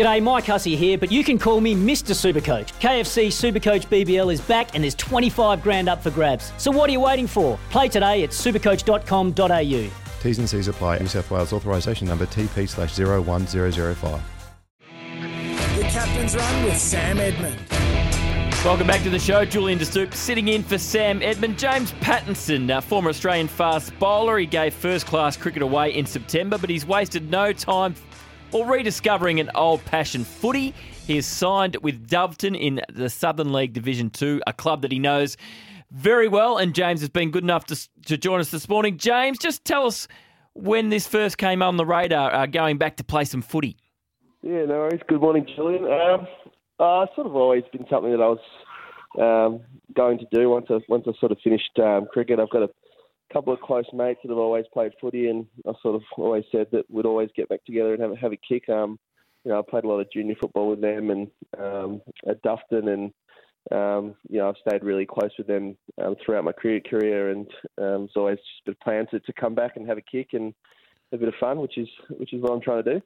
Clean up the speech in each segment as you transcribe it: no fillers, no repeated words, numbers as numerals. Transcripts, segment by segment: G'day, Mike Hussey here, but you can call me Mr. Supercoach. KFC Supercoach BBL is back and there's $25,000 up for grabs. So what are you waiting for? Play today at supercoach.com.au. T's and C's apply. New South Wales authorisation number TP/01005. The Captain's Run with Sam Edmund. Welcome back to the show. Julian DeSoup sitting in for Sam Edmund. James Pattinson, former Australian fast bowler. He gave first-class cricket away in September, but he's wasted no time or rediscovering an old-fashioned footy. He is signed with Doveton in the Southern League Division 2, a club that he knows very well, and James has been good enough to join us this morning. James, just tell us when this first came on the radar, going back to play some footy. Yeah, no worries. Good morning, Julian. Sort of always been something that I was going to do once I sort of finished cricket. I've got a couple of close mates that have always played footy, and I sort of always said that we'd always get back together and have a kick. I played a lot of junior football with them and at Doveton, and I've stayed really close with them throughout my cricket career, and it's always just been planned to come back and have a kick and a bit of fun, which is what I'm trying to do.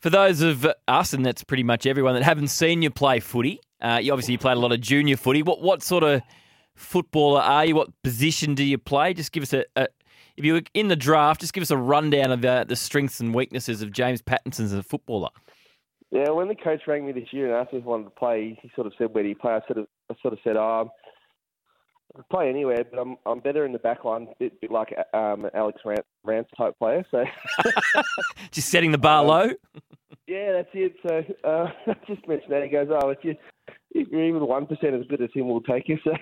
For those of us, and that's pretty much everyone, that haven't seen you play footy, you played a lot of junior footy. What sort of footballer are you? What position do you play? Just give us if you were in the draft, just give us a rundown of the strengths and weaknesses of James Pattinson as a footballer. Yeah, when the coach rang me this year and asked me if I wanted to play, he sort of said, "Where do you play?" I sort of said, I play anywhere, but I'm better in the back line, a bit like Alex Rance type player. So just setting the bar low. Yeah, that's it. So I just mentioned that. He goes, "Oh, if you're even 1% as good as him, we'll take you." So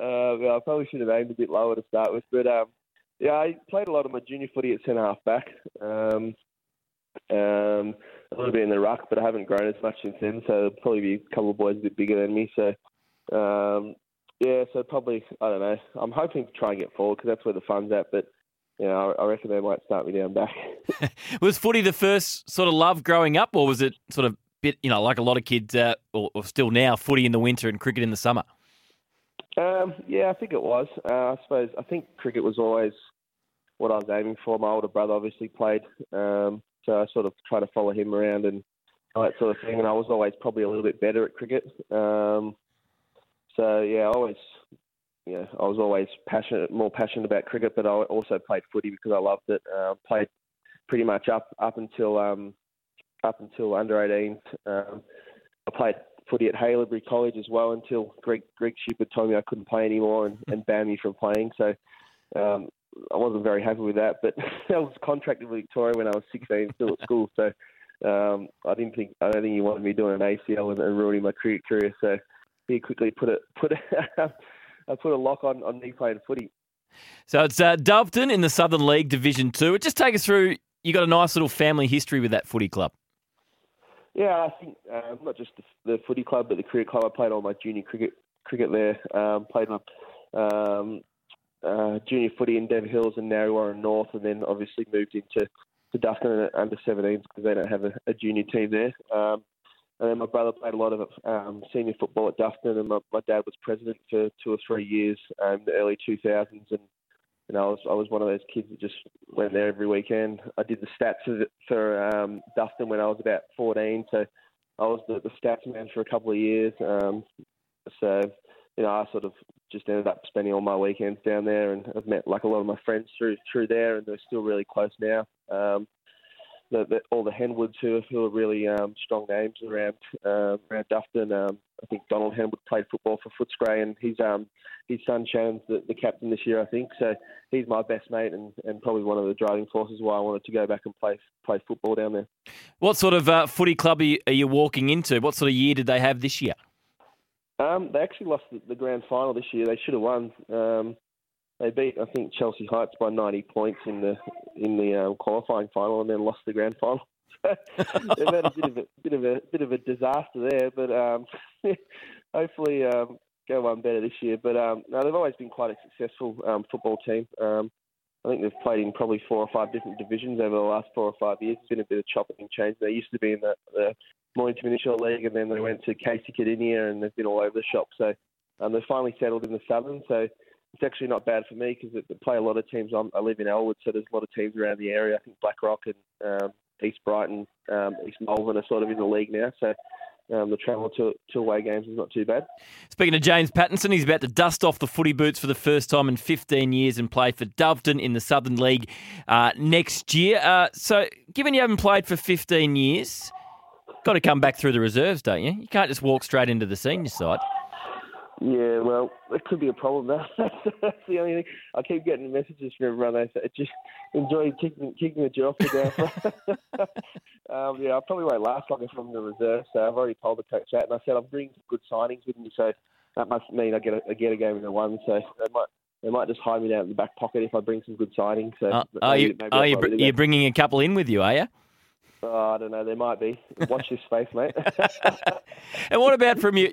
I probably should have aimed a bit lower to start with, but I played a lot of my junior footy at centre half back. A little bit in the ruck, but I haven't grown as much since then. So there'll probably be a couple of boys a bit bigger than me. So. So probably, I don't know. I'm hoping to try and get forward because that's where the fun's at, but I reckon they might start me down back. Was footy the first sort of love growing up, or was it sort of bit, like a lot of kids, or still now, footy in the winter and cricket in the summer? I think it was. I think cricket was always what I was aiming for. My older brother obviously played, so I sort of tried to follow him around and all that sort of thing, and I was always probably a little bit better at cricket. So yeah, I was always more passionate about cricket, but I also played footy because I loved it. Played pretty much up until under 18. I played footy at Halebury College as well until Greg Sheppard told me I couldn't play anymore and banned me from playing. So I wasn't very happy with that. But I was contracted with Victoria when I was 16, still at school. So I don't think he wanted me doing an ACL and ruining my cricket career. So. He quickly put a lock on me playing footy. So it's Doveton in the Southern League Division 2. Just take us through, you got a nice little family history with that footy club. Yeah, I think not just the footy club, but the cricket club. I played all my junior cricket there. Played my junior footy in Devon Hills and Narrawarra North, and then obviously moved into Doveton under 17s because they don't have a junior team there. And then my brother played a lot of senior football at Doveton, and my dad was president for 2 or 3 years in the early 2000s. And I was one of those kids that just went there every weekend. I did the stats for Doveton when I was about 14, so I was the stats man for a couple of years. I sort of just ended up spending all my weekends down there, and I've met like a lot of my friends through there, and they're still really close now. All the Henwoods who are really strong names around Doveton. I think Donald Henwood played football for Footscray, and his son Shannon's the captain this year, I think. So he's my best mate and probably one of the driving forces why I wanted to go back and play football down there. What sort of footy club are you walking into? What sort of year did they have this year? They actually lost the grand final this year. They should have won. They beat, I think, Chelsea Heights by 90 points in the qualifying final, and then lost the grand final. They've had a bit of a disaster there, but hopefully go one better this year. But no, they've always been quite a successful football team. I think they've played in probably 4 or 5 different divisions over the last 4 or 5 years. It's been a bit of chopping and change. They used to be in the Mornington Peninsula League, and then they went to Casey Kardinia, and they've been all over the shop. So they've finally settled in the Southern. So. It's actually not bad for me because they play a lot of teams. I live in Elwood, so there's a lot of teams around the area. I think Blackrock and East Brighton, East Melbourne are sort of in the league now, so the travel to away games is not too bad. Speaking of James Pattinson, he's about to dust off the footy boots for the first time in 15 years and play for Doveton in the Southern League next year. So given you haven't played for 15 years, got to come back through the reserves, don't you? You can't just walk straight into the senior side. Yeah, well, it could be a problem, though. That's the only thing. I keep getting messages from everyone. They say, just enjoy kicking the job today. Yeah, I probably won't last long if I'm in the reserve, so I've already told the coach that. And I said, I'm bringing some good signings with me, so that must mean I get a game in the one. So they might just hide me down in the back pocket if I bring some good signings. So you're bringing a couple in with you, are you? Oh, I don't know. There might be. Watch this space, mate. And what about from your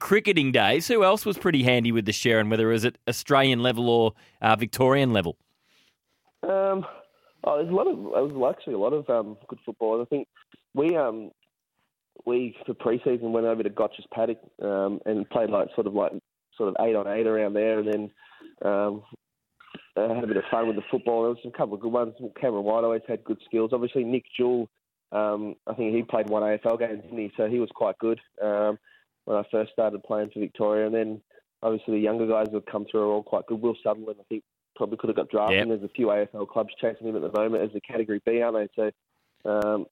cricketing days? Who else was pretty handy with the Sharon, whether it was at Australian level or Victorian level? There was actually a lot of good footballers. I think we for pre-season went over to Gotch's Paddock and played sort of 8-on-8 around there, and then. Had a bit of fun with the football. There was a couple of good ones. Cameron White always had good skills. Obviously, Nick Jewell, I think he played one AFL game, didn't he? So he was quite good when I first started playing for Victoria. And then, obviously, the younger guys that have come through are all quite good. Will Sutherland, I think, probably could have got drafted. Yep. There's a few AFL clubs chasing him at the moment as a Category B, aren't they? So,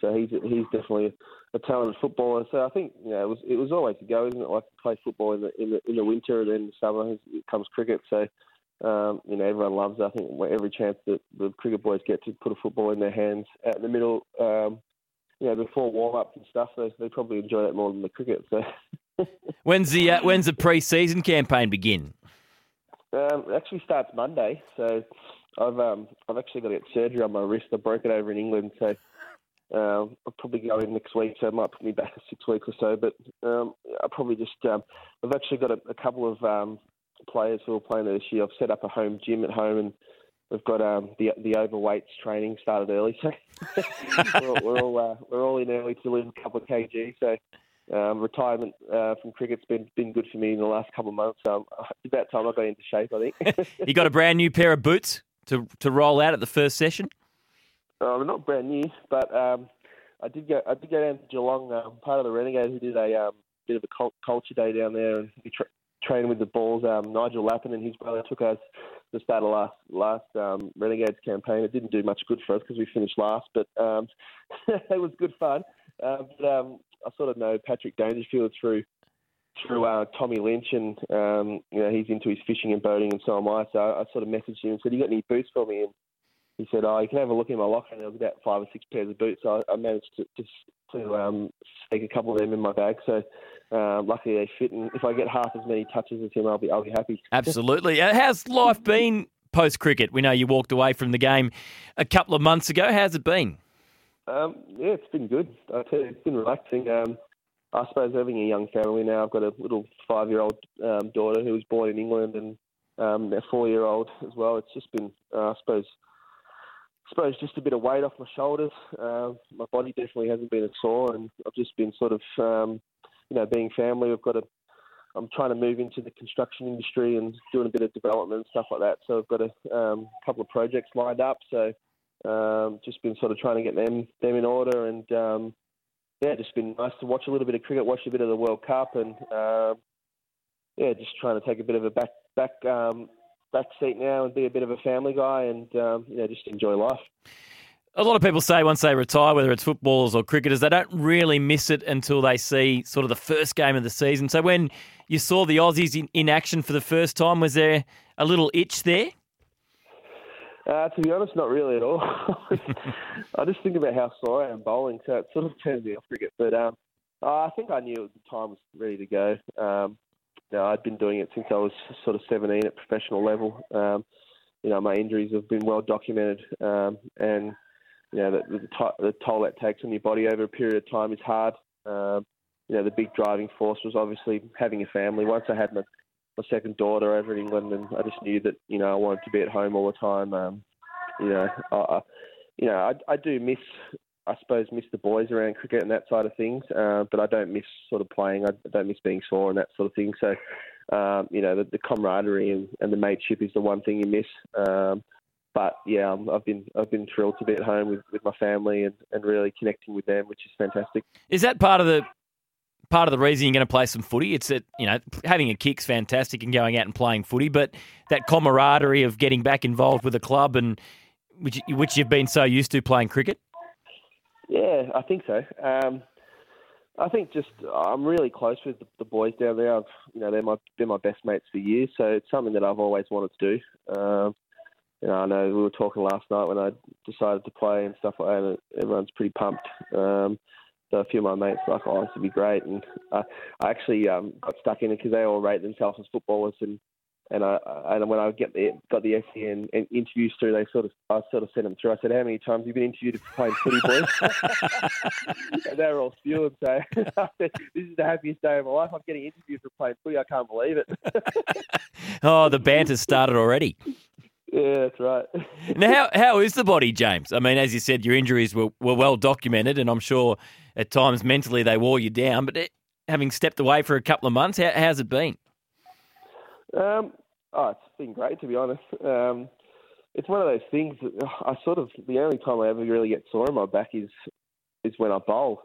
so he's definitely a talented footballer. So I think it was always a go, isn't it? Like play football in the winter and then the summer it comes cricket. So. Everyone loves it. I think every chance that the cricket boys get to put a football in their hands out in the middle, before warm-ups and stuff, they probably enjoy that more than the cricket. So. When's the pre-season campaign begin? It actually starts Monday. So I've actually got to get surgery on my wrist. I broke it over in England, so I'll probably go in next week. So it might put me back 6 weeks or so. But I probably just I've actually got a couple of players who are playing this year. I've set up a home gym at home, and we've got the overweights training started early, so we're all in early to lose a couple of kg. So retirement from cricket's been good for me in the last couple of months. So it's about time I got into shape, I think. You got a brand new pair of boots to roll out at the first session? They're not brand new, but I did go down to Geelong. Part of the Renegades who did a bit of a culture day down there, and we trained with the balls. Nigel Lappin and his brother took us to start of last Renegades campaign. It didn't do much good for us because we finished last, but it was good fun. I sort of know Patrick Dangerfield through Tommy Lynch, and he's into his fishing and boating, and so am I. So I sort of messaged him and said, "You got any boots for me?" And he said, "Oh, you can have a look in my locker." And there was about 5 or 6 pairs of boots. So I managed to stick a couple of them in my bag. So luckily they fit, and if I get half as many touches as him, I'll be happy. Absolutely. How's life been post cricket? We know you walked away from the game a couple of months ago. How's it been? Yeah, it's been good. I tell you, it's been relaxing. I suppose having a young family now. I've got a little 5-year-old daughter who was born in England, and a 4-year-old as well. It's just been, I suppose just a bit of weight off my shoulders. My body definitely hasn't been as sore, and I've just been sort of, being family. I'm trying to move into the construction industry and doing a bit of development and stuff like that. So I've got a couple of projects lined up. So just been sort of trying to get them in order, and just been nice to watch a little bit of cricket, watch a bit of the World Cup, and just trying to take a bit of a back seat now and be a bit of a family guy, and just enjoy life. A lot of people say once they retire, whether it's footballers or cricketers, they don't really miss it until they see sort of the first game of the season. So when you saw the Aussies in action for the first time, was there a little itch there? To be honest, not really at all. I just think about how sore I am bowling, so it sort of turns me off cricket. But I think I knew the time was ready to go. I'd been doing it since I was sort of 17 at professional level. My injuries have been well documented, and the toll that takes on your body over a period of time is hard. The big driving force was obviously having a family. Once I had my second daughter over in England, and I just knew that I wanted to be at home all the time. I do miss. I suppose miss the boys around cricket and that side of things, but I don't miss sort of playing. I don't miss being sore and that sort of thing. So, the camaraderie and the mateship is the one thing you miss. But yeah, I've been thrilled to be at home with my family and really connecting with them, which is fantastic. Is that part of the reason you're going to play some footy? It's that, you know, having a kick's fantastic and going out and playing footy, but that camaraderie of getting back involved with a club and which you've been so used to playing cricket. Yeah, I think so. I think just I'm really close with the boys down there. They're my best mates for years, so it's something that I've always wanted to do. I know we were talking last night when I decided to play and stuff like that, and everyone's pretty pumped. So a few of my mates were like, oh, this would be great. And I actually got stuck in it because they all rate themselves as footballers. And when I got the SEN and interviews through, I sent them through. I said, how many times have you been interviewed for playing footy, boys? And they were all spewing. So I said, this is the happiest day of my life. I'm getting interviewed for playing footy. I can't believe it. Oh, the banter's started already. Yeah, that's right. Now, how is the body, James? I mean, as you said, your injuries were well documented, and I'm sure at times mentally they wore you down. But having stepped away for a couple of months, how's it been? It's been great, to be honest. It's one of those things that the only time I ever really get sore in my back is when I bowl,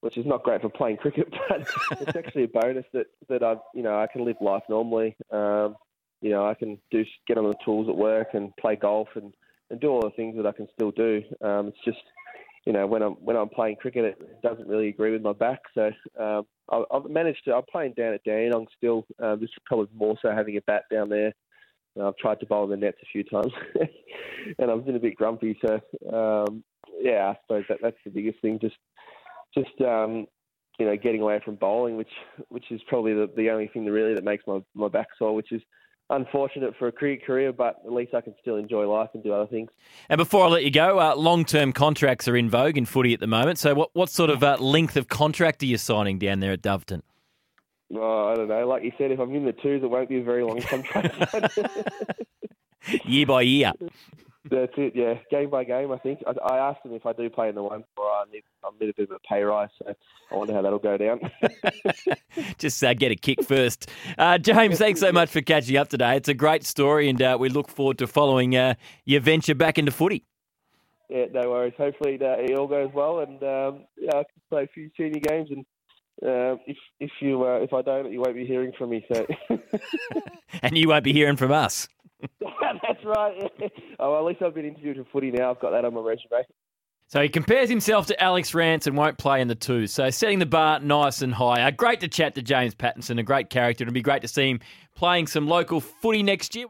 which is not great for playing cricket, but it's actually a bonus that I can live life normally. I can get on the tools at work and play golf and do all the things that I can still do. It's just, when I'm playing cricket, it doesn't really agree with my back. So I'm playing down at Dandenong still. This is probably more so having a bat down there. I've tried to bowl in the nets a few times and I've been a bit grumpy. So, I suppose that's the biggest thing. Just getting away from bowling, which is probably the only thing that really that makes my back sore, which is unfortunate for a cricket career, but at least I can still enjoy life and do other things. And before I let you go, long-term contracts are in vogue in footy at the moment. So what sort of length of contract are you signing down there at Doveton? Oh, I don't know. Like you said, if I'm in the twos, it won't be a very long contract. Year by year. That's it, yeah. Game by game, I think. I asked them if I do play in the one, or I need a bit of a pay rise, so I wonder how that'll go down. Just get a kick first. James, thanks so much for catching up today. It's a great story, and we look forward to following your venture back into footy. Yeah, no worries. Hopefully it all goes well, and I can play a few senior games, and if I don't, you won't be hearing from me. So. And you won't be hearing from us. That's right. Oh, well, at least I've been interviewed for footy now. I've got that on my resume. So he compares himself to Alex Rance and won't play in the twos. So setting the bar nice and high. Great to chat to James Pattinson, a great character. It'll be great to see him playing some local footy next year.